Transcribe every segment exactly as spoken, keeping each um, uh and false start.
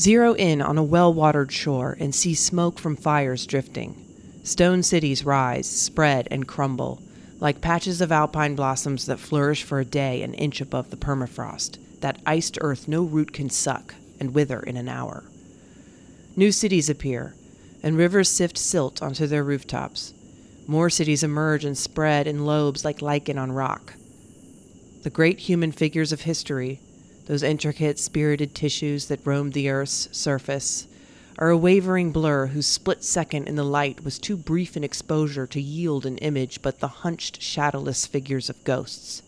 Zero in on a well-watered shore and see smoke from fires drifting. Stone cities rise, spread, and crumble, like patches of alpine blossoms that flourish for a day an inch above the permafrost, that iced earth no root can suck and wither in an hour. New cities appear, and rivers sift silt onto their rooftops. More cities emerge and spread in lobes like lichen on rock. The great human figures of history, those intricate, spirited tissues that roamed the earth's surface, are a wavering blur whose split second in the light was too brief an exposure to yield an image but the hunched, shadowless figures of ghosts.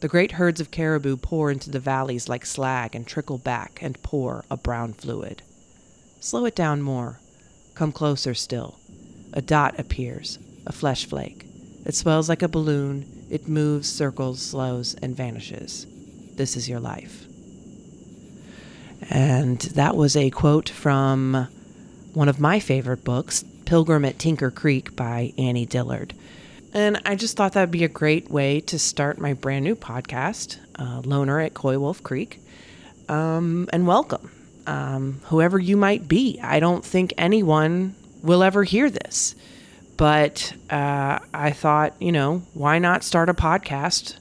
The great herds of caribou pour into the valleys like slag and trickle back and pour a brown fluid. Slow it down more. Come closer still. A dot appears, a flesh flake. It swells like a balloon. It moves, circles, slows, and vanishes. This is your life. And that was a quote from one of my favorite books, Pilgrim at Tinker Creek by Annie Dillard. And I just thought that would be a great way to start my brand new podcast, uh, Loner at Coy Wolf Creek. Um, and welcome, um, whoever you might be. I don't think anyone will ever hear this, but uh, I thought, you know, why not start a podcast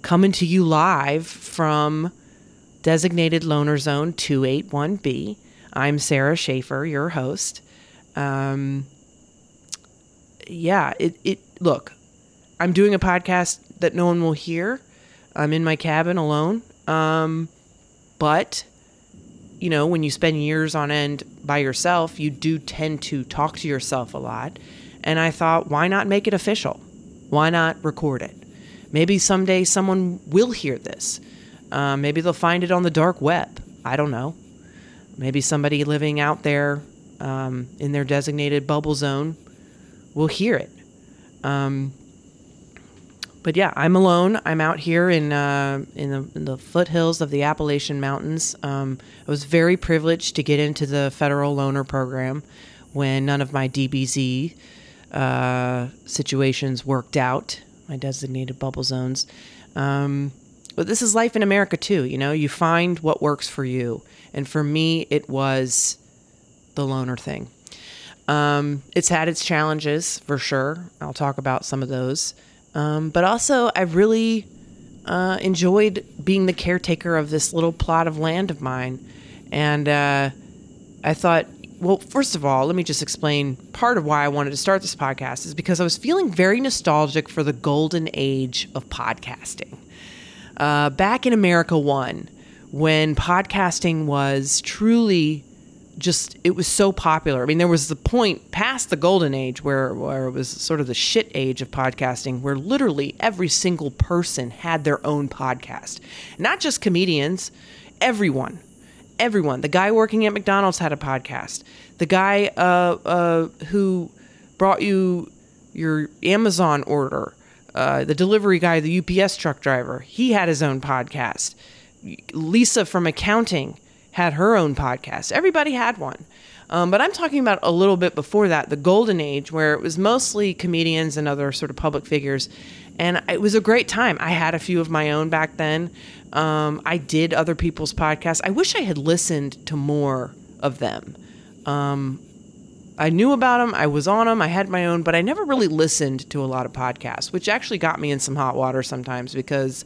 coming to you live from designated loner zone two eighty-one B. I'm Sarah Schaefer, your host. Um, yeah, it, it, look, I'm doing a podcast that no one will hear. I'm in my cabin alone. Um, but you know, when you spend years on end by yourself, you do tend to talk to yourself a lot. And I thought, why not make it official? Why not record it? Maybe someday someone will hear this. Uh, maybe they'll find it on the dark web. I don't know. Maybe somebody living out there um, in their designated bubble zone will hear it. Um, but yeah, I'm alone. I'm out here in uh, in, the, in the foothills of the Appalachian Mountains. Um, I was very privileged to get into the federal loaner program when none of my D B Z uh, situations worked out. My designated bubble zones. Um, but this is life in America too. You know, you find what works for you. And for me, it was the loner thing. Um, it's had its challenges for sure. I'll talk about some of those. Um, but also I really, uh, enjoyed being the caretaker of this little plot of land of mine. And, uh, I thought, well, first of all, let me just explain part of why I wanted to start this podcast is because I was feeling very nostalgic for the golden age of podcasting. Uh, back in America One, when podcasting was truly just, it was so popular. I mean, there was the point past the golden age where, where it was sort of the shit age of podcasting, where literally every single person had their own podcast. Not just comedians, everyone. Everyone. The guy working at McDonald's had a podcast. The guy uh, uh, who brought you your Amazon order, uh, the delivery guy, the U P S truck driver, he had his own podcast. Lisa from accounting had her own podcast. Everybody had one. Um, but I'm talking about a little bit before that, the golden age, where it was mostly comedians and other sort of public figures. And it was a great time. I had a few of my own back then. Um, I did other people's podcasts. I wish I had listened to more of them. Um, I knew about them. I was on them. I had my own, but I never really listened to a lot of podcasts, which actually got me in some hot water sometimes because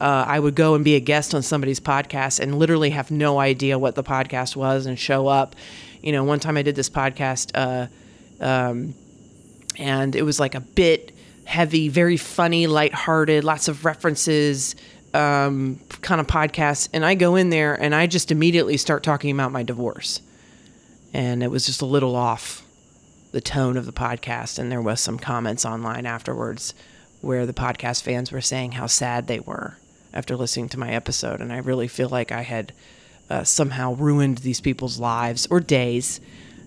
uh, I would go and be a guest on somebody's podcast and literally have no idea what the podcast was and show up. You know, one time I did this podcast uh, um, and it was like a bit heavy, very funny, lighthearted, lots of references, um, kind of podcast. And I go in there and I just immediately start talking about my divorce. And it was just a little off the tone of the podcast. And there was some comments online afterwards where the podcast fans were saying how sad they were after listening to my episode. And I really feel like I had uh, somehow ruined these people's lives or days,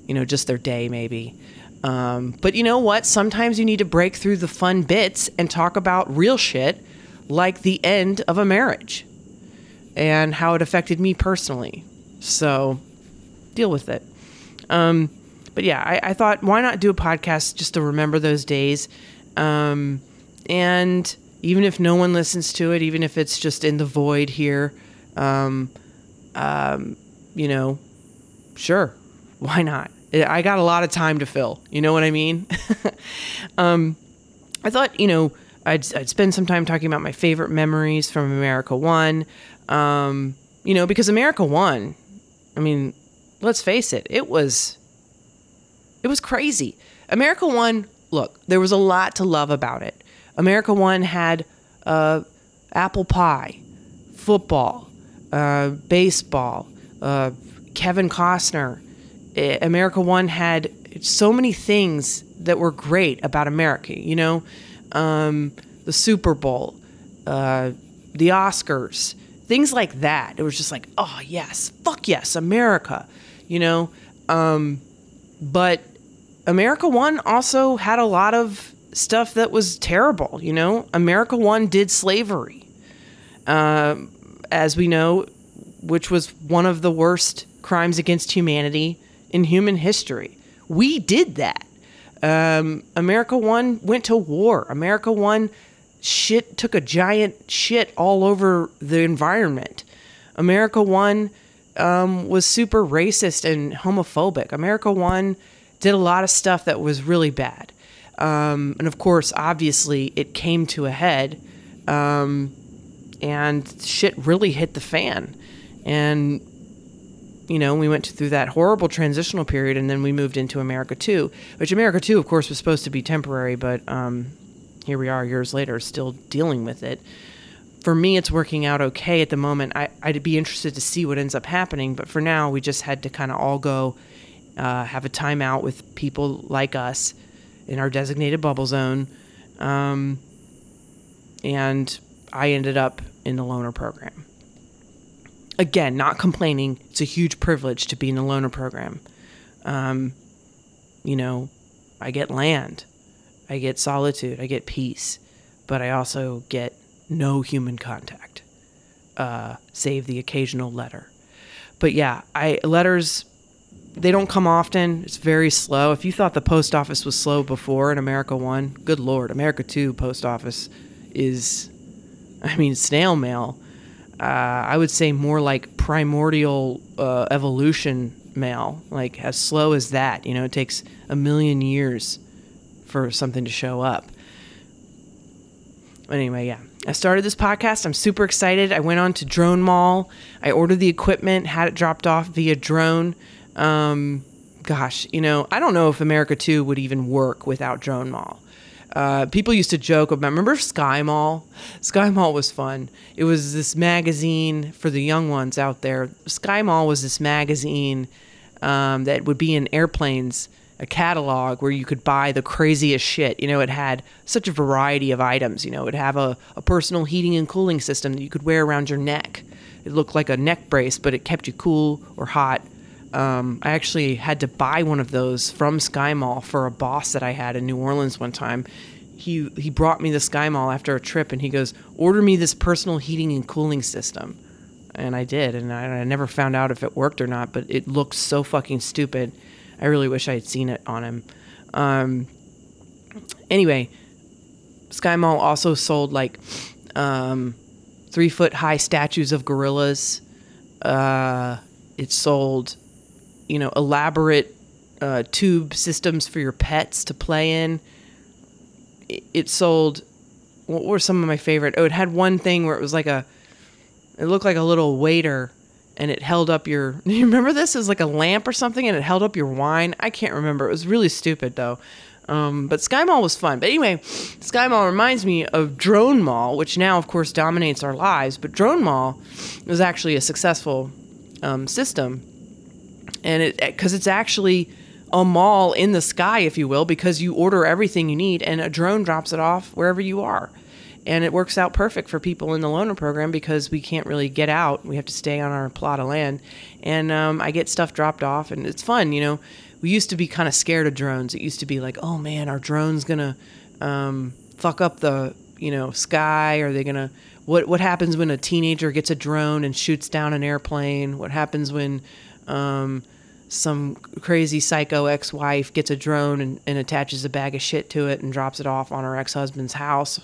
you know, just their day maybe. Um, but you know what? Sometimes you need to break through the fun bits and talk about real shit, like the end of a marriage and how it affected me personally. So deal with it. Um, but yeah, I, I thought, why not do a podcast just to remember those days? Um, and even if no one listens to it, even if it's just in the void here, um, um, you know, sure, why not? I got a lot of time to fill. You know what I mean? um, I thought, you know, I'd, I'd spend some time talking about my favorite memories from America One. Um, you know, because America One, I mean, let's face it, it was, it was crazy. America One, look, there was a lot to love about it. America One had uh, apple pie, football, uh, baseball, uh, Kevin Costner. America One had so many things that were great about America, you know, um, the Super Bowl, uh, the Oscars, things like that. It was just like, oh yes, fuck yes, America, you know. Um, but America One also had a lot of stuff that was terrible, you know. America One did slavery, uh, as we know, which was one of the worst crimes against humanity in human history. We did that. Um, America One went to war. America One shit took a giant shit all over the environment. America One um, was super racist and homophobic. America One did a lot of stuff that was really bad. Um, and of course, obviously, it came to a head, um, and shit really hit the fan. And you know, we went through that horrible transitional period, and then we moved into America Two, which America Two, of course, was supposed to be temporary, but um, here we are years later still dealing with it. For me, it's working out okay at the moment. I, I'd be interested to see what ends up happening, but for now, we just had to kind of all go uh, have a timeout with people like us in our designated bubble zone, um, and I ended up in the loner program. Again, not complaining. It's a huge privilege to be in the loner program. Um, you know, I get land. I get solitude. I get peace. But I also get no human contact, uh, save the occasional letter. But yeah, I letters, they don't come often. It's very slow. If you thought the post office was slow before in America One, good Lord, America Two post office is, I mean, snail mail. Uh, I would say more like primordial uh, evolution mail, like as slow as that. You know, it takes a million years for something to show up. Anyway, yeah, I started this podcast. I'm super excited. I went on to Drone Mall. I ordered the equipment, had it dropped off via drone. Um, gosh, you know, I don't know if America Two would even work without Drone Mall. Uh, people used to joke about, remember SkyMall? SkyMall was fun. It was this magazine for the young ones out there. SkyMall was this magazine um, that would be in airplanes, a catalog where you could buy the craziest shit. You know, it had such a variety of items. You know, it would have a, a personal heating and cooling system that you could wear around your neck. It looked like a neck brace, but it kept you cool or hot. Um, I actually had to buy one of those from SkyMall for a boss that I had in New Orleans one time. He he brought me the SkyMall after a trip, and he goes, "Order me this personal heating and cooling system," and I did, and I, I never found out if it worked or not. But it looked so fucking stupid. I really wish I had seen it on him. Um, anyway, SkyMall also sold like um, three foot high statues of gorillas. Uh, it sold, you know, elaborate uh, tube systems for your pets to play in. It, it sold, what were some of my favorite? Oh, it had one thing where it was like a, it looked like a little waiter, and it held up your, do you remember this? It was like a lamp or something, and it held up your wine. I can't remember. It was really stupid, though. Um, but SkyMall was fun. But anyway, SkyMall reminds me of Drone Mall, which now, of course, dominates our lives. But Drone Mall was actually a successful um, system. And it, because it's actually a mall in the sky, if you will, because you order everything you need and a drone drops it off wherever you are. And it works out perfect for people in the loaner program because we can't really get out. We have to stay on our plot of land. And um, I get stuff dropped off, and it's fun. You know, we used to be kind of scared of drones. It used to be like, oh man, our drone's going to um, fuck up the, you know, sky. Are they going to, what, what happens when a teenager gets a drone and shoots down an airplane? What happens when, um, some crazy psycho ex-wife gets a drone and, and attaches a bag of shit to it and drops it off on her ex-husband's house.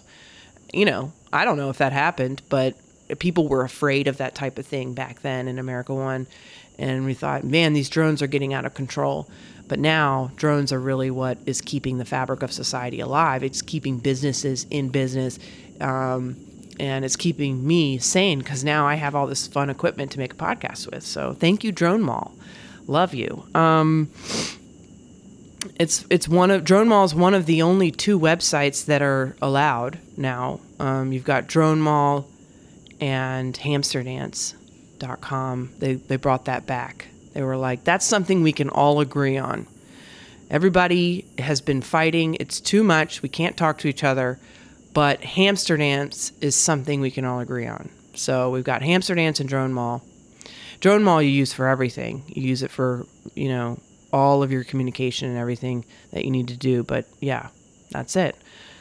You know, I don't know if that happened, but people were afraid of that type of thing back then in America One. And we thought, man, these drones are getting out of control. But now drones are really what is keeping the fabric of society alive. It's keeping businesses in business. Um, and it's keeping me sane because now I have all this fun equipment to make a podcast with. So thank you, Drone Mall. Love you. Um, it's it's one of Drone Mall is one of the only two websites that are allowed now. Um, you've got Drone Mall and hamster dance dot com. They they brought that back. They were like, that's something we can all agree on. Everybody has been fighting. It's too much. We can't talk to each other. But Hamster Dance is something we can all agree on. So we've got Hamster Dance and Drone Mall. Drone Mall you use for everything. You use it for, you know, all of your communication and everything that you need to do. But yeah, that's it.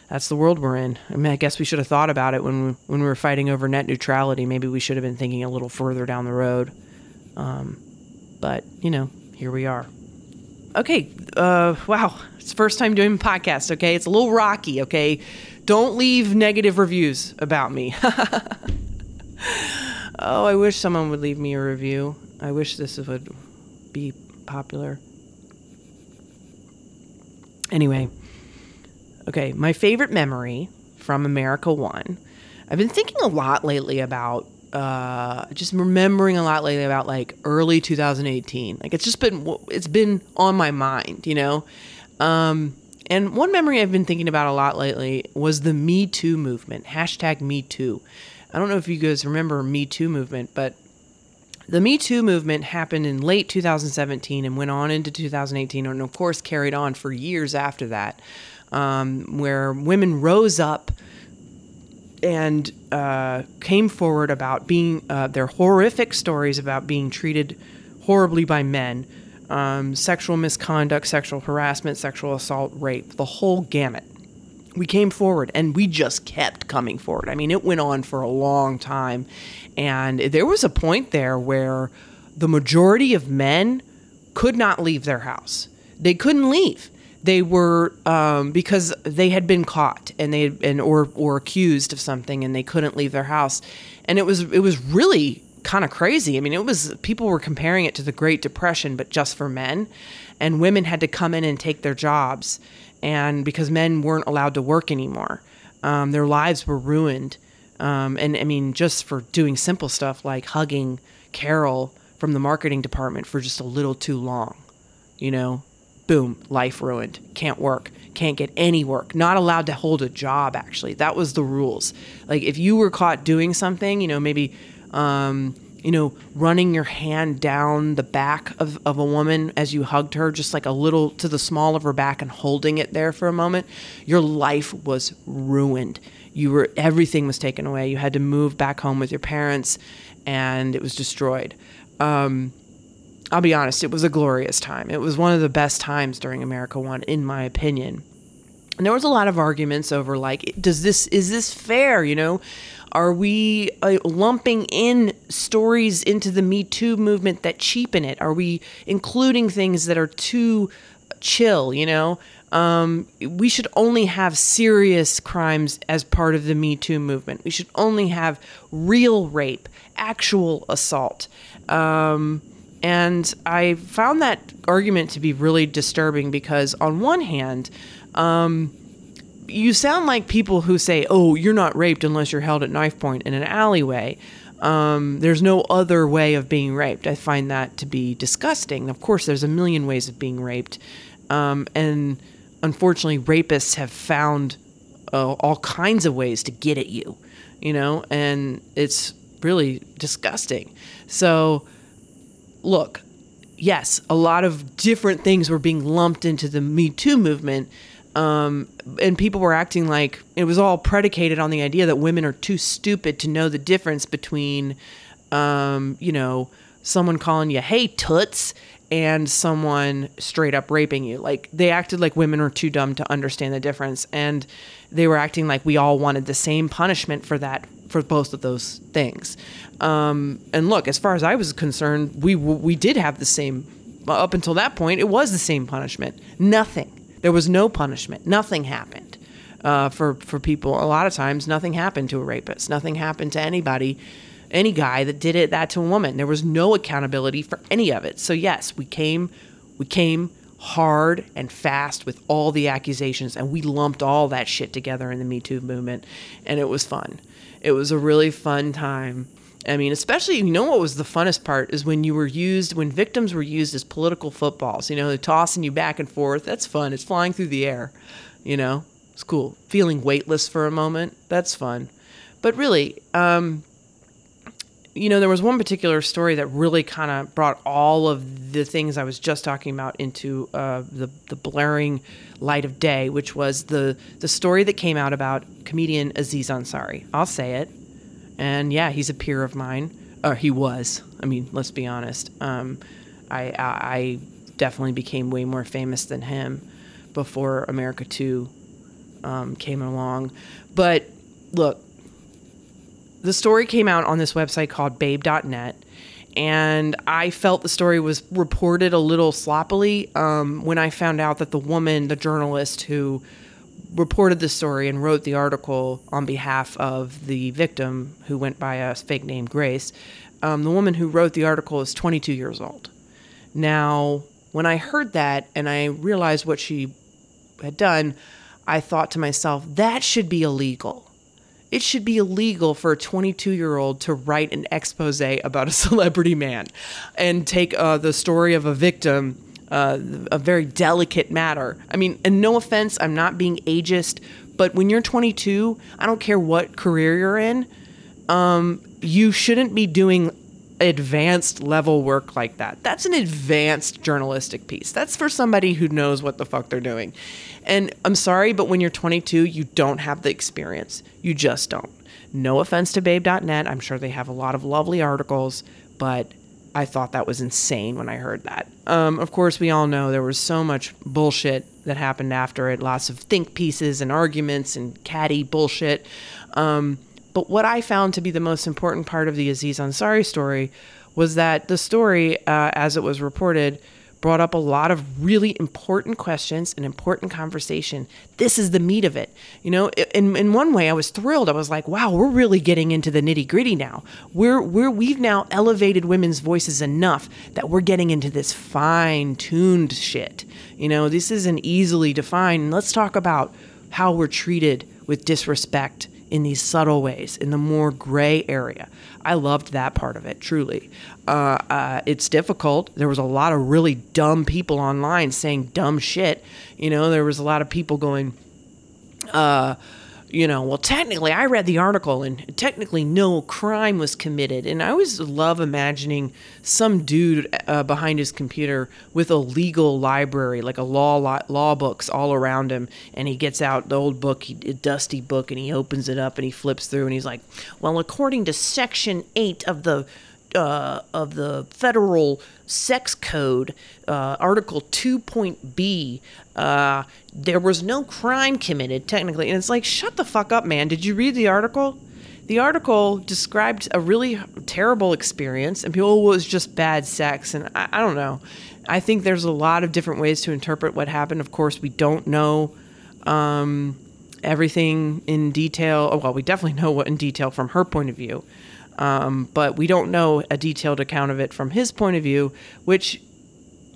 That's the world we're in. I mean, I guess we should have thought about it when we, when we were fighting over net neutrality. Maybe we should have been thinking a little further down the road. Um, but, you know, here we are. Okay. Uh, wow. It's the first time doing a podcast, okay? It's a little rocky, okay? Don't leave negative reviews about me. Oh, I wish someone would leave me a review. I wish this would be popular. Anyway. Okay, my favorite memory from America One. I've been thinking a lot lately about, uh, just remembering a lot lately about like early two thousand eighteen. Like it's just been, it's been on my mind, you know? Um, and one memory I've been thinking about a lot lately was the Me Too movement, hashtag Me Too. I don't know if you guys remember Me Too movement, but the Me Too movement happened in late two thousand seventeen and went on into two thousand eighteen and of course carried on for years after that. Um, where women rose up and uh, came forward about being uh, their horrific stories about being treated horribly by men, um, sexual misconduct, sexual harassment, sexual assault, rape, the whole gamut. We came forward and we just kept coming forward. I mean, it went on for a long time. And there was a point there where the majority of men could not leave their house. They couldn't leave. They were, um, because they had been caught and they had, and or or accused of something, and they couldn't leave their house, and it was it was really kind of crazy. I mean, it was people were comparing it to the Great Depression, but just for men, and women had to come in and take their jobs, and because men weren't allowed to work anymore, um, their lives were ruined, um, and I mean, just for doing simple stuff like hugging Carol from the marketing department for just a little too long, you know. Boom, life ruined, can't work, can't get any work, not allowed to hold a job, actually. That was the rules. Like if you were caught doing something, you know, maybe, um, you know, running your hand down the back of, of a woman as you hugged her, just like a little to the small of her back and holding it there for a moment, your life was ruined. You were, everything was taken away. You had to move back home with your parents and it was destroyed. Um, I'll be honest, it was a glorious time. It was one of the best times during America One, in my opinion. And there was a lot of arguments over like, does this, is this fair? You know, are we uh, lumping in stories into the Me Too movement that cheapen it? Are we including things that are too chill? You know, um, we should only have serious crimes as part of the Me Too movement. We should only have real rape, actual assault, um, and I found that argument to be really disturbing because on one hand, um, you sound like people who say, oh, you're not raped unless you're held at knife point in an alleyway. Um, there's no other way of being raped. I find that to be disgusting. Of course, there's a million ways of being raped. Um, and unfortunately, rapists have found uh, all kinds of ways to get at you, you know, and it's really disgusting. So... Look, yes, a lot of different things were being lumped into the Me Too movement, um, and people were acting like it was all predicated on the idea that women are too stupid to know the difference between, um, you know, someone calling you, hey, toots, and someone straight up raping you. Like, they acted like women are too dumb to understand the difference, and they were acting like we all wanted the same punishment for that, for both of those things. Um, and look, as far as I was concerned, we we did have the same, up until that point, it was the same punishment. Nothing. There was no punishment. Nothing happened. uh, for, for people. A lot of times nothing happened to a rapist. Nothing happened to anybody, any guy that did it, that to a woman. There was no accountability for any of it. So yes, we came, we came hard and fast with all the accusations, and we lumped all that shit together in the Me Too movement. And it was fun. It was a really fun time. I mean, especially, you know, what was the funnest part is when you were used, when victims were used as political footballs, you know, they're tossing you back and forth. That's fun. It's flying through the air, you know, it's cool. Feeling weightless for a moment. That's fun. But really, um, you know, there was one particular story that really kind of brought all of the things I was just talking about into uh, the, the blaring light of day, which was the, the story that came out about comedian Aziz Ansari. I'll say it. And yeah, he's a peer of mine. Or he was. I mean, let's be honest. Um, I, I, I definitely became way more famous than him before America two um, came along. But look, the story came out on this website called babe dot net, and I felt the story was reported a little sloppily um, when I found out that the woman, the journalist who reported the story and wrote the article on behalf of the victim, who went by a fake name, Grace, um, the woman who wrote the article is twenty-two years old. Now, when I heard that and I realized what she had done, I thought to myself, that should be illegal. It should be illegal for a twenty-two-year-old to write an expose about a celebrity man and take uh, the story of a victim, uh, a very delicate matter. I mean, and no offense, I'm not being ageist, but when you're twenty-two, I don't care what career you're in, um, you shouldn't be doing advanced level work like that. That's an advanced journalistic piece. That's for somebody who knows what the fuck they're doing. And I'm sorry, but when you're twenty-two, you don't have the experience. You just don't. No offense to babe dot net. I'm sure they have a lot of lovely articles, but I thought that was insane when I heard that. Um, of course, we all know there was so much bullshit that happened after it. Lots of think pieces and arguments and catty bullshit. Um, But what I found to be the most important part of the Aziz Ansari story was that the story, uh, as it was reported, brought up a lot of really important questions and important conversation. This is the meat of it. You know, in in one way, I was thrilled. I was like, wow, we're really getting into the nitty gritty now. We're we're we've now elevated women's voices enough that we're getting into this fine tuned shit. You know, this isn't easily defined. Let's talk about how we're treated with disrespect in these subtle ways, in the more gray area. I loved that part of it, truly. Uh, uh, it's difficult. There was a lot of really dumb people online saying dumb shit. You know, there was a lot of people going, uh, you know, well, technically, I read the article, and technically no crime was committed. And I always love imagining some dude uh, behind his computer with a legal library, like a law law, law books all around him, and he gets out the old book, he, a dusty book, and he opens it up, and he flips through, and he's like, well, according to Section eight of the uh, of the federal sex code, uh, Article two point B, uh, there was no crime committed technically. And it's like, shut the fuck up, man. Did you read the article? The article described a really terrible experience, and people, oh, well, it was just bad sex. And I, I don't know. I think there's a lot of different ways to interpret what happened. Of course, we don't know, um, everything in detail. Oh, well, we definitely know what in detail from her point of view. Um, but we don't know a detailed account of it from his point of view, which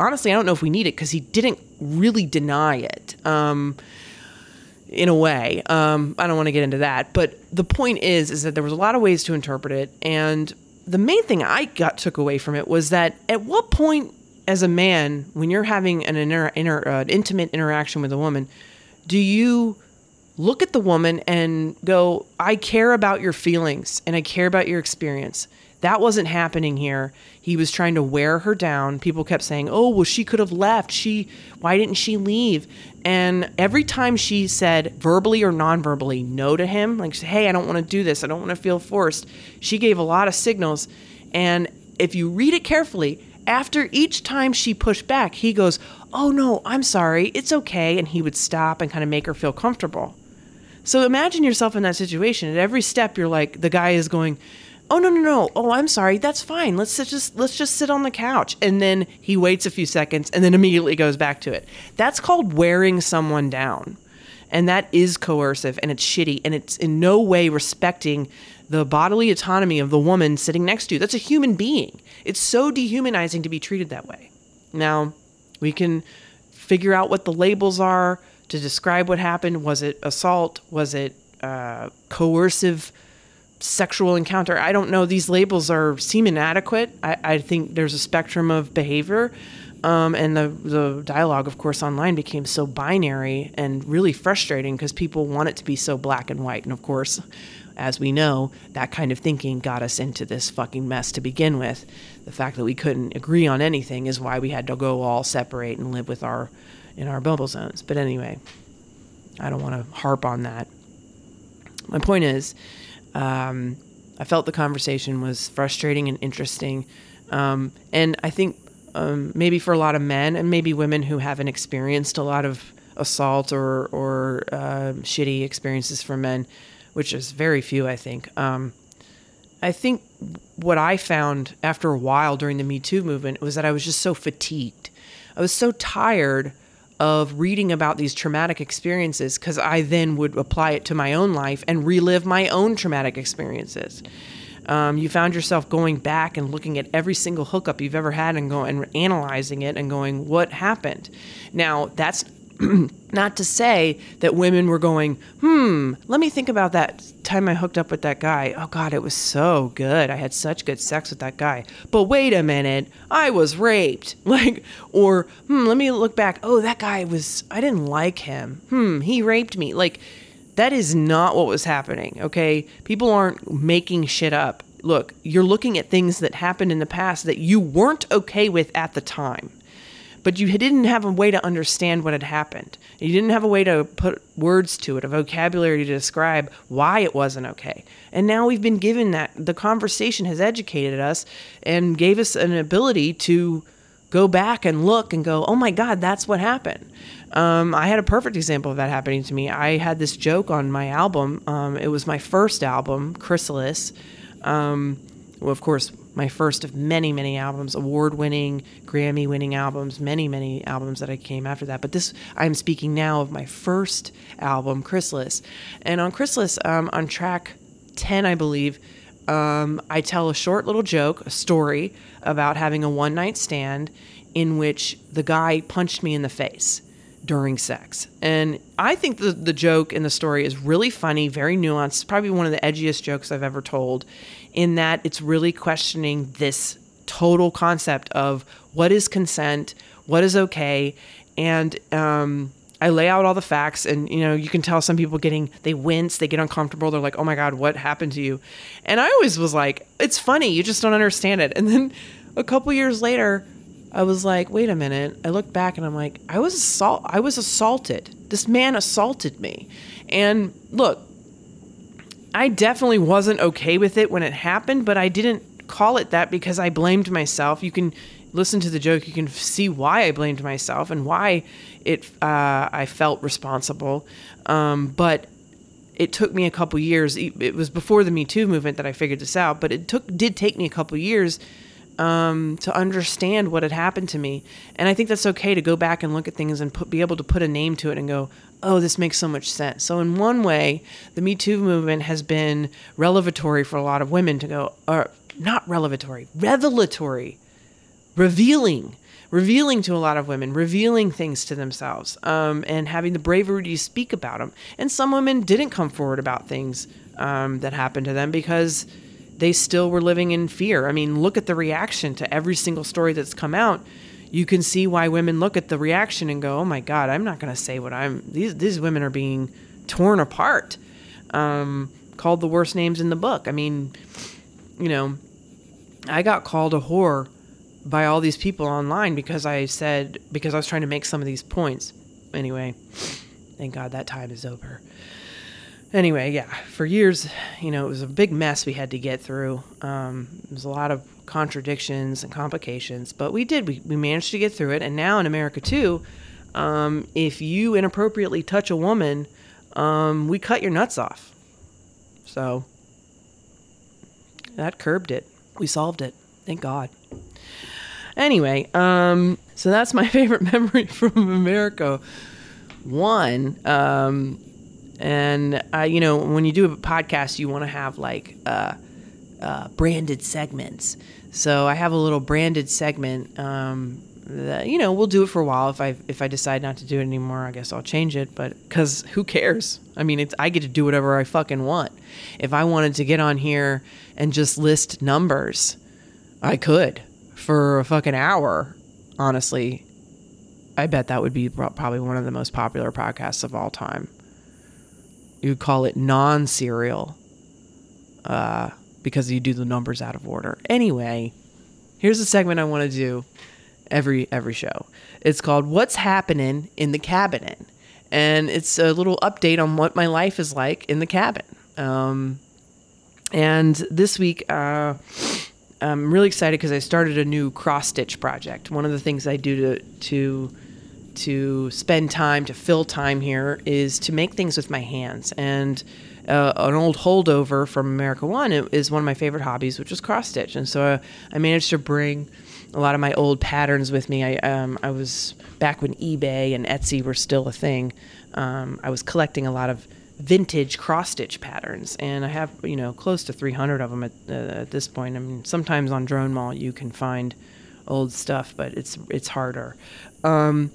honestly, I don't know if we need it because he didn't really deny it, um, in a way. Um, I don't want to get into that. But the point is, is that there was a lot of ways to interpret it. And the main thing I got took away from it was that at what point as a man, when you're having an, inter- inter- uh, an intimate interaction with a woman, do you look at the woman and go, I care about your feelings and I care about your experience. That wasn't happening here. He was trying to wear her down. People kept saying, oh, well, she could have left. She, why didn't she leave? And every time she said verbally or non-verbally no to him, like, hey, I don't want to do this. I don't want to feel forced. She gave a lot of signals. And if you read it carefully, after each time she pushed back, he goes, oh, no, I'm sorry. It's okay. And he would stop and kind of make her feel comfortable. So imagine yourself in that situation. At every step, you're like, the guy is going, oh, no, no, no. Oh, I'm sorry. That's fine. Let's just let's just sit on the couch. And then he waits a few seconds and then immediately goes back to it. That's called wearing someone down. And that is coercive, and it's shitty, and it's in no way respecting the bodily autonomy of the woman sitting next to you. That's a human being. It's so dehumanizing to be treated that way. Now, we can figure out what the labels are to describe what happened. Was it assault? Was it uh, coercive sexual encounter? I don't know. These labels are seem inadequate. I, I think there's a spectrum of behavior. Um, and the, the dialogue, of course, online became so binary and really frustrating because people want it to be so black and white. And of course, as we know, that kind of thinking got us into this fucking mess to begin with. The fact that we couldn't agree on anything is why we had to go all separate and live with our in our bubble zones. But anyway, I don't want to harp on that. My point is, um, I felt the conversation was frustrating and interesting. Um, and I think um, maybe for a lot of men and maybe women who haven't experienced a lot of assault or, or uh, shitty experiences from men, which is very few, I think. Um, I think what I found after a while during the Me Too movement was that I was just so fatigued. I was so tired of reading about these traumatic experiences because I then would apply it to my own life and relive my own traumatic experiences. Um, you found yourself going back and looking at every single hookup you've ever had and go and analyzing it and going, what happened? Now, that's not to say that women were going, hmm, let me think about that time I hooked up with that guy. Oh, God, it was so good. I had such good sex with that guy. But wait a minute, I was raped. Like, or, hmm, let me look back. Oh, that guy was, I didn't like him. Hmm, he raped me. Like, that is not what was happening, okay? People aren't making shit up. Look, you're looking at things that happened in the past that you weren't okay with at the time. But you didn't have a way to understand what had happened. You didn't have a way to put words to it, a vocabulary to describe why it wasn't okay. And now we've been given that. The conversation has educated us and gave us an ability to go back and look and go, oh my God, that's what happened. Um, I had a perfect example of that happening to me. I had this joke on my album. Um, it was my first album, Chrysalis. Um, well, of course, my first of many, many albums, award-winning, Grammy-winning albums, many, many albums that I came after that. But this, I'm speaking now of my first album, Chrysalis. And on Chrysalis, um, on track ten, I believe, um, I tell a short little joke, a story about having a one-night stand in which the guy punched me in the face during sex. And I think the, the joke and the story is really funny, very nuanced. It's probably one of the edgiest jokes I've ever told, in that it's really questioning this total concept of what is consent, what is okay. And um, I lay out all the facts, and you know, you can tell some people getting, they wince, they get uncomfortable. They're like, oh my God, what happened to you? And I always was like, it's funny. You just don't understand it. And then a couple years later, I was like, wait a minute. I looked back and I'm like, I was assault. I was assaulted. This man assaulted me. And look, I definitely wasn't okay with it when it happened, but I didn't call it that because I blamed myself. You can listen to the joke. You can see why I blamed myself and why it uh, I felt responsible. Um, but it took me a couple years. It was before the Me Too movement that I figured this out, but it took did take me a couple years um, to understand what had happened to me. And I think that's okay to go back and look at things and put, be able to put a name to it and go, oh, this makes so much sense. So in one way, the Me Too movement has been revelatory for a lot of women to go, or not revelatory, revelatory, revealing, revealing to a lot of women, revealing things to themselves, um, and having the bravery to speak about them. And some women didn't come forward about things um, that happened to them because they still were living in fear. I mean, look at the reaction to every single story that's come out. You can see why women look at the reaction and go, oh my God, I'm not going to say what I'm, these these women are being torn apart, um, called the worst names in the book. I mean, you know, I got called a whore by all these people online because I said, because I was trying to make some of these points. Anyway, thank God that time is over. Anyway, yeah, for years, you know, it was a big mess we had to get through. Um, there was a lot of contradictions and complications, but we did. We, we managed to get through it. And now in America, too, um, if you inappropriately touch a woman, um, we cut your nuts off. So that curbed it. We solved it. Thank God. Anyway, um, so that's my favorite memory from America, one. Um, and I, you know, when you do a podcast, you want to have like uh, uh, branded segments. So I have a little branded segment. Um, that, you know, we'll do it for a while. If I if I decide not to do it anymore, I guess I'll change it. But because who cares? I mean, it's I get to do whatever I fucking want. If I wanted to get on here and just list numbers, I could for a fucking hour. Honestly, I bet that would be probably one of the most popular podcasts of all time. You'd call it non-serial uh, because you do the numbers out of order. Anyway, here's a segment I want to do every every show. It's called What's Happening in the Cabinet. And it's a little update on what my life is like in the cabin. Um, and this week... Uh, I'm really excited because I started a new cross-stitch project. One of the things I do to to to spend time, to fill time here, is to make things with my hands. And uh, an old holdover from America One is one of my favorite hobbies, which is cross-stitch. And so uh, I managed to bring a lot of my old patterns with me. I um, I was, back when eBay and Etsy were still a thing, um, I was collecting a lot of vintage cross-stitch patterns, and I have, you know, close to three hundred of them at, uh, at this point. I mean, sometimes on Drone Mall you can find old stuff, but it's it's harder. Um,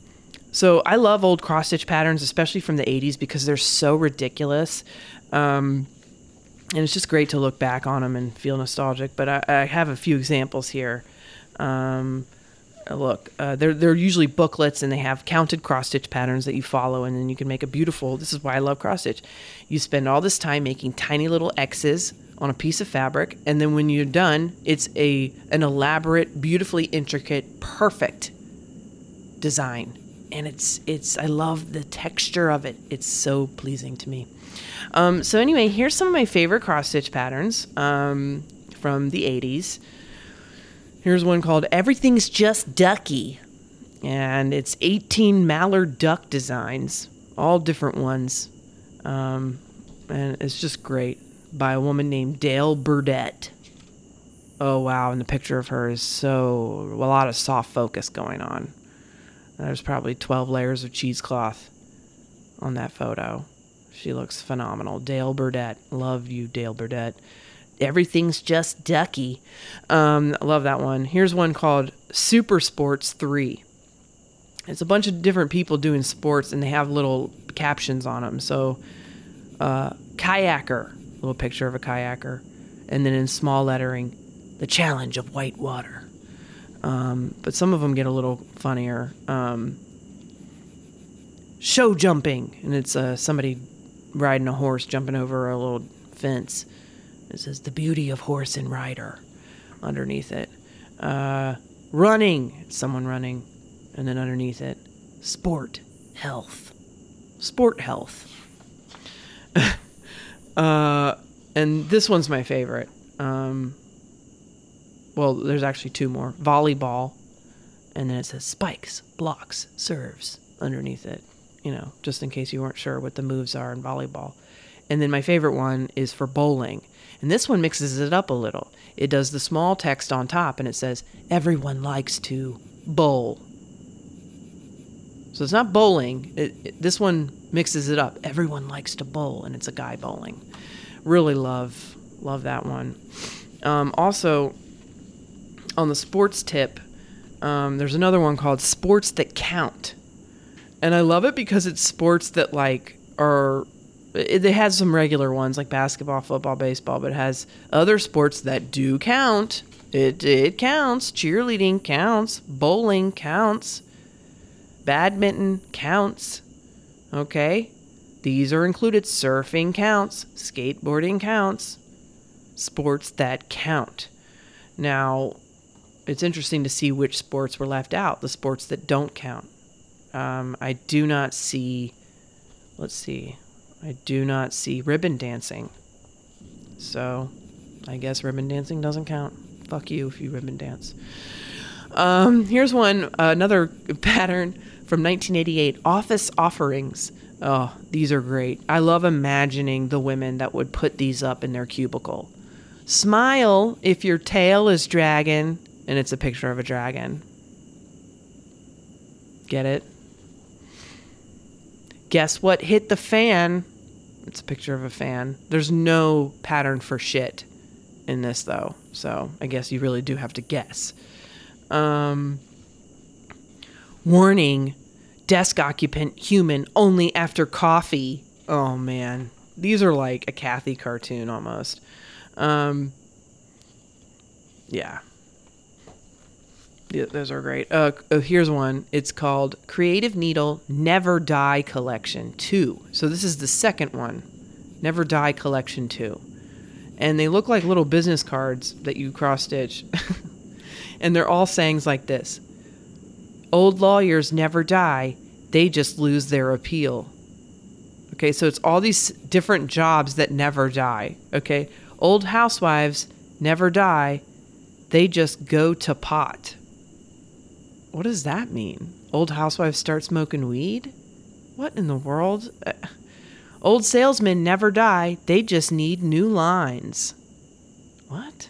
so I love old cross-stitch patterns, especially from the eighties, because they're so ridiculous. Um, and it's just great to look back on them and feel nostalgic. But I, I have a few examples here. Um, Look, uh, they're, they're usually booklets, and they have counted cross-stitch patterns that you follow, and then you can make a beautiful, this is why I love cross-stitch. You spend all this time making tiny little X's on a piece of fabric, and then when you're done, it's a an elaborate, beautifully intricate, perfect design. And it's, it's I love the texture of it. It's so pleasing to me. Um, so anyway, here's some of my favorite cross-stitch patterns um, from the eighties. Here's one called Everything's Just Ducky, and it's eighteen mallard duck designs, all different ones, um, and it's just great, by a woman named Dale Burdett. Oh, wow, and the picture of her is so, a lot of soft focus going on. There's probably twelve layers of cheesecloth on that photo. She looks phenomenal. Dale Burdett. Love you, Dale Burdett. Everything's Just Ducky. Um, I love that one. Here's one called Super Sports three. It's a bunch of different people doing sports, and they have little captions on them. So, uh, kayaker, little picture of a kayaker. And then in small lettering, the challenge of white water. Um, but some of them get a little funnier. Um, show jumping. And it's uh, somebody riding a horse, jumping over a little fence. It says, the beauty of horse and rider underneath it. Uh, running, someone running. And then underneath it, sport, health. Sport, health. uh, and this one's my favorite. Um, well, there's actually two more. Volleyball. And then it says spikes, blocks, serves underneath it. You know, just in case you weren't sure what the moves are in volleyball. And then my favorite one is for bowling. And this one mixes it up a little. It does the small text on top, and it says, everyone likes to bowl. So it's not bowling. It, it, this one mixes it up. Everyone likes to bowl, and it's a guy bowling. Really love, love that one. Um, also, on the sports tip, um, there's another one called Sports That Count. And I love it because it's sports that, like, are... It has some regular ones like basketball, football, baseball, but it has other sports that do count. It it counts. Cheerleading counts. Bowling counts. Badminton counts. Okay? These are included. Surfing counts. Skateboarding counts. Sports that count. Now, it's interesting to see which sports were left out, the sports that don't count. Um, I do not see... Let's see... I do not see ribbon dancing. So, I guess ribbon dancing doesn't count. Fuck you if you ribbon dance. Um, here's one, uh, another pattern from nineteen eighty-eight, Office Offerings. Oh, these are great. I love imagining the women that would put these up in their cubicle. Smile if your tail is dragon, and it's a picture of a dragon. Get it? Guess what hit the fan? It's a picture of a fan. There's no pattern for shit in this, though. So I guess you really do have to guess. Um, warning, desk occupant human only after coffee. Oh, man. These are like a Kathy cartoon almost. Um, yeah. Yeah, those are great. Uh, oh, here's one. It's called Creative Needle Never Die Collection two. So this is the second one, Never Die Collection two. And they look like little business cards that you cross-stitch. And they're all sayings like this. Old lawyers never die. They just lose their appeal. Okay, so it's all these different jobs that never die. Okay, old housewives never die. They just go to pot. What does that mean? Old housewives start smoking weed? What in the world? Uh, old salesmen never die. They just need new lines. What?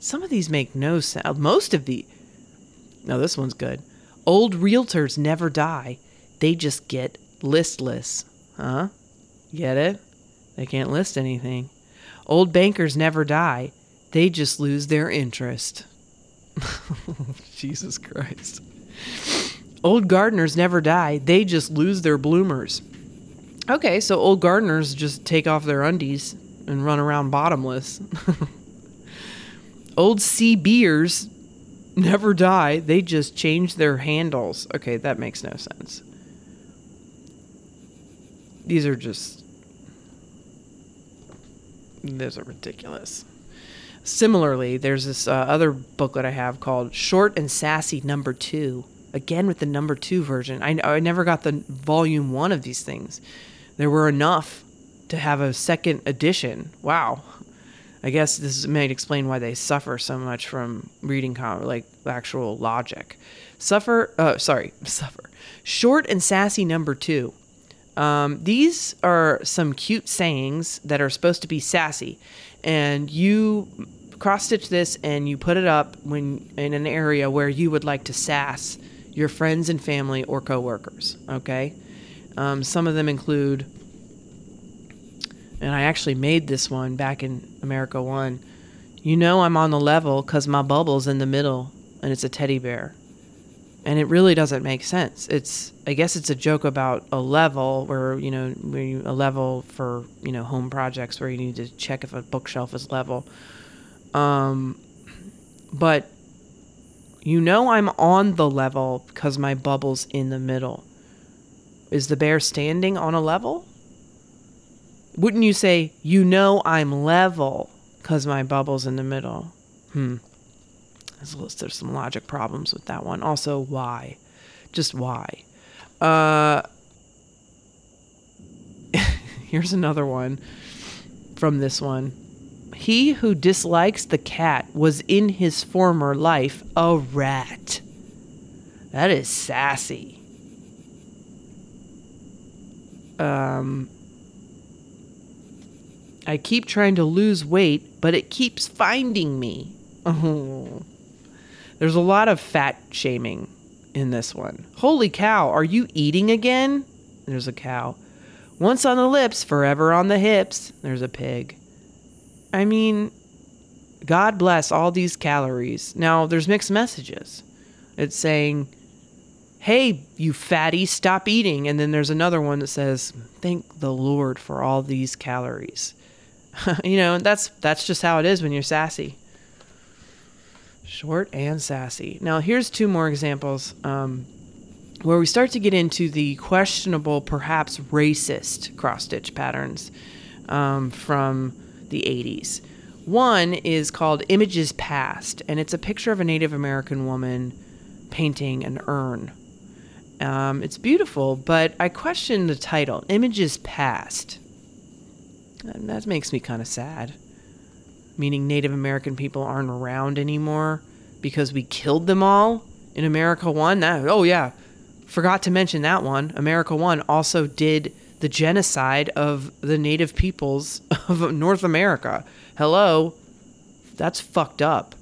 Some of these make no sound. Most of the... No, this one's good. Old realtors never die. They just get listless. Huh? Get it? They can't list anything. Old bankers never die. They just lose their interest. Jesus Christ. Old gardeners never die. They just lose their bloomers. Okay, so old gardeners just take off their undies and run around bottomless. Old sea beers never die. They just change their handles. Okay, that makes no sense. These are just... Those are ridiculous. Similarly, there's this uh, other booklet I have called Short and Sassy Number Two. Again, with the number two version. I, I never got the volume one of these things. There were enough to have a second edition. Wow. I guess this might explain why they suffer so much from reading, com- like, actual logic. Suffer, uh, sorry, suffer. Short and Sassy Number Two. Um, these are some cute sayings that are supposed to be sassy. And you cross-stitch this and you put it up when in an area where you would like to sass your friends and family or coworkers. Okay? Um, some of them include... And I actually made this one back in America One. You know I'm on the level because my bubble's in the middle and it's a teddy bear. And it really doesn't make sense. It's I guess it's a joke about a level where, you know, where you, a level for, you know, home projects where you need to check if a bookshelf is level. Um, but you know I'm on the level because my bubble's in the middle. Is the bear standing on a level? Wouldn't you say, you know I'm level because my bubble's in the middle? Hmm. There's some logic problems with that one. Also, why? Just why? Uh, here's another one from this one. He who dislikes the cat was in his former life a rat. That is sassy. Um... I keep trying to lose weight, but it keeps finding me. Oh. There's a lot of fat shaming in this one. Holy cow, are you eating again? There's a cow. Once on the lips, forever on the hips. There's a pig. I mean, God bless all these calories. Now, there's mixed messages. It's saying, hey, you fatty, stop eating. And then there's another one that says, thank the Lord for all these calories. You know, that's that's just how it is when you're sassy. Short and sassy. Now, here's two more examples um, where we start to get into the questionable, perhaps racist cross-stitch patterns um, from the eighties. One is called Images Past, and it's a picture of a Native American woman painting an urn. Um, it's beautiful, but I question the title, Images Past. And that makes me kind of sad. Meaning Native American people aren't around anymore because we killed them all in America One. That, oh, yeah. Forgot to mention that one. America One also did the genocide of the Native peoples of North America. Hello. That's fucked up.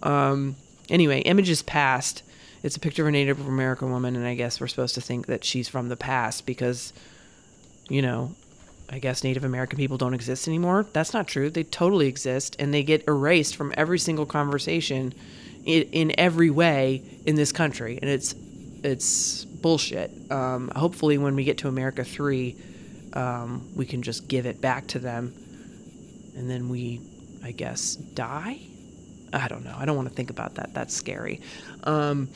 Um, anyway, Images Past. It's a picture of a Native American woman, and I guess we're supposed to think that she's from the past because you know, I guess Native American people don't exist anymore. That's not true. They totally exist, and they get erased from every single conversation in, in every way in this country. And it's it's bullshit. Um, hopefully when we get to America three, um, we can just give it back to them. And then we, I guess, die? I don't know. I don't want to think about that. That's scary. Um,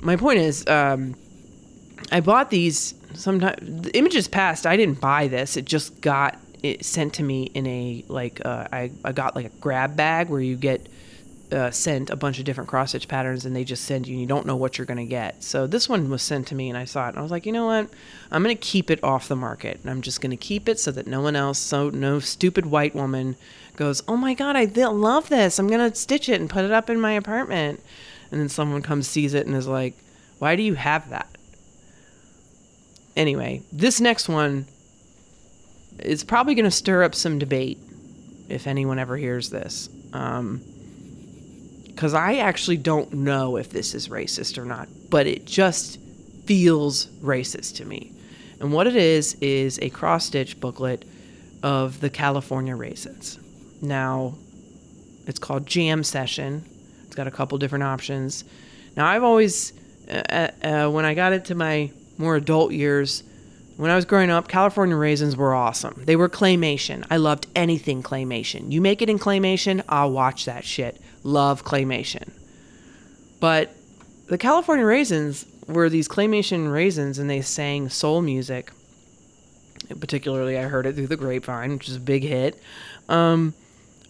my point is, um, I bought these sometimes. The Images Past, I didn't buy this. It just got it sent to me in a, like, uh, I, I got like a grab bag where you get uh, sent a bunch of different cross-stitch patterns, and they just send you, and you don't know what you're going to get. So this one was sent to me, and I saw it, and I was like, you know what? I'm going to keep it off the market, and I'm just going to keep it so that no one else, so no stupid white woman goes, oh my God, I love this. I'm going to stitch it and put it up in my apartment. And then someone comes, sees it, and is like, why do you have that? Anyway, this next one is probably going to stir up some debate if anyone ever hears this. Um, because I actually don't know if this is racist or not, but it just feels racist to me. And what it is is a cross-stitch booklet of the California Raisins. Now, it's called Jam Session. It's got a couple different options. Now, I've always, uh, uh, when I got into my more adult years, when I was growing up, California Raisins were awesome. They were claymation. I loved anything claymation. You make it in claymation, I'll watch that shit. Love claymation. But the California Raisins were these claymation raisins, and they sang soul music. Particularly, I Heard It Through the Grapevine, which is a big hit. Um,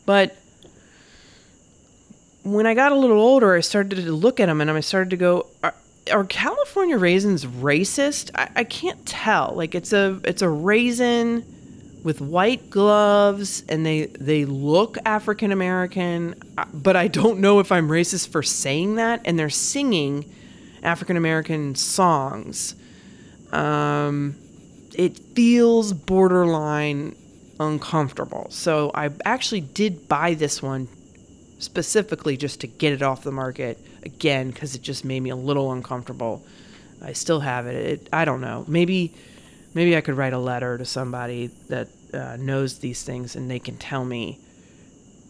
but when I got a little older, I started to look at them, and I started to go, Are, are California raisins racist? I, I can't tell. Like, it's a it's a raisin with white gloves, and they they look African American, but I don't know if I'm racist for saying that. And they're singing African American songs. Um, it feels borderline uncomfortable. So I actually did buy this one specifically just to get it off the market again, because it just made me a little uncomfortable. I still have it. it I don't know. Maybe maybe I could write a letter to somebody that uh, knows these things, and they can tell me,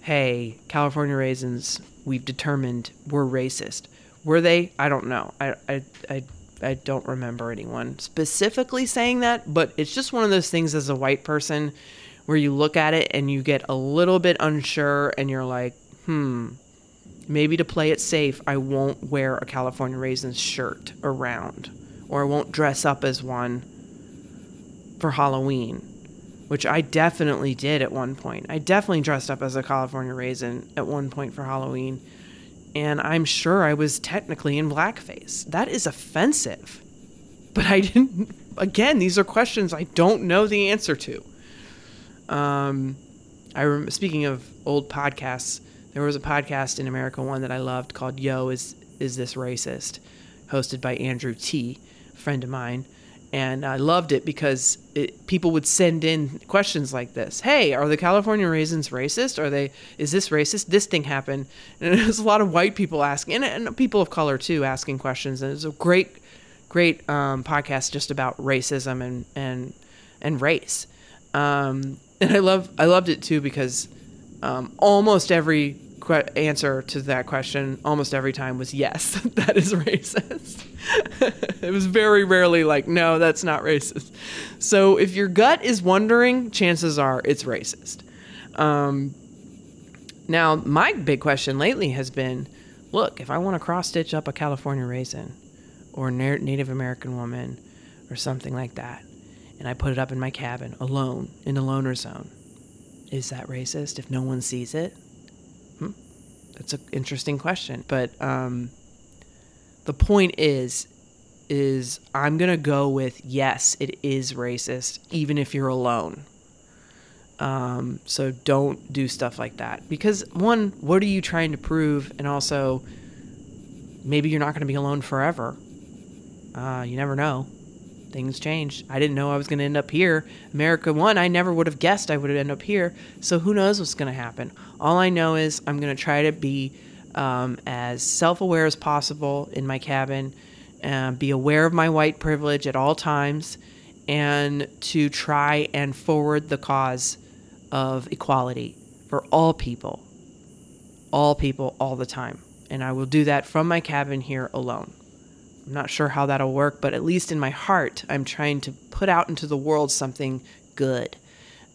hey, California Raisins, we've determined were racist. Were they? I don't know. I, I, I, I don't remember anyone specifically saying that, but it's just one of those things as a white person where you look at it and you get a little bit unsure, and you're like, hmm, maybe to play it safe, I won't wear a California Raisins shirt around, or I won't dress up as one for Halloween, which I definitely did at one point. I definitely dressed up as a California Raisin at one point for Halloween, and I'm sure I was technically in blackface. That is offensive. But I didn't... Again, these are questions I don't know the answer to. Um, I rem- Speaking of old podcasts, there was a podcast in America, one that I loved, called Yo, Is, Is This Racist? Hosted by Andrew T, a friend of mine. And I loved it because it, people would send in questions like this. Hey, are the California Raisins racist? Are they? Is this racist? This thing happened. And there's a lot of white people asking, and, and people of color too, asking questions. And it's a great, great um, podcast just about racism and and, and race. Um, and I love I loved it too because um, almost every que- answer to that question, almost every time, was yes, that is racist. It was very rarely like, no, that's not racist. So if your gut is wondering, chances are it's racist. Um, now, my big question lately has been, look, if I want to cross-stitch up a California raisin or na- Native American woman or something like that, and I put it up in my cabin alone in the loner zone, is that racist if no one sees it? Hmm? That's an interesting question. But um, the point is, is I'm going to go with, yes, it is racist, even if you're alone. Um, so don't do stuff like that. Because, one, what are you trying to prove? And also, maybe you're not going to be alone forever. Uh, you never know. Things change. I didn't know I was going to end up here. America one, I never would have guessed I would end up here. So who knows what's going to happen? All I know is I'm going to try to be um, as self-aware as possible in my cabin. Uh, be aware of my white privilege at all times, and to try and forward the cause of equality for all people, all people, all the time. And I will do that from my cabin here alone. I'm not sure how that'll work, but at least in my heart, I'm trying to put out into the world something good.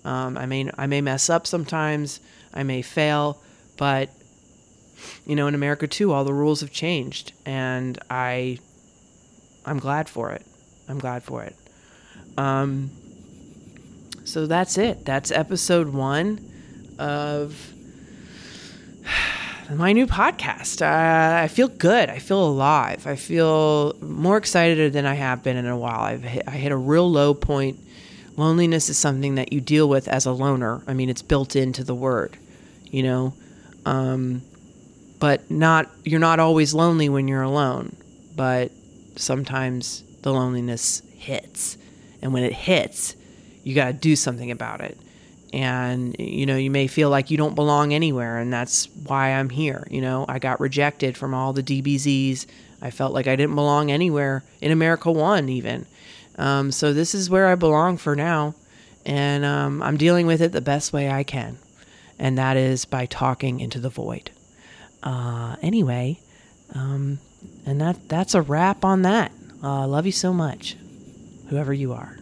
Um, I may, I may mess up sometimes, I may fail, but you know, in America too, all the rules have changed, and I, I'm glad for it. I'm glad for it. Um, so that's it. That's episode one of my new podcast. Uh, I feel good. I feel alive. I feel more excited than I have been in a while. I've hit, I hit a real low point. Loneliness is something that you deal with as a loner. I mean, it's built into the word, you know, um, but not, you're not always lonely when you're alone, but sometimes the loneliness hits. And when it hits, you got to do something about it. And, you know, you may feel like you don't belong anywhere, and that's why I'm here. You know, I got rejected from all the D B Zs. I felt like I didn't belong anywhere in America One even. Um, so this is where I belong for now. And um, I'm dealing with it the best way I can. And that is by talking into the void. Uh, anyway, um, and that that's a wrap on that. Uh, love you so much, whoever you are.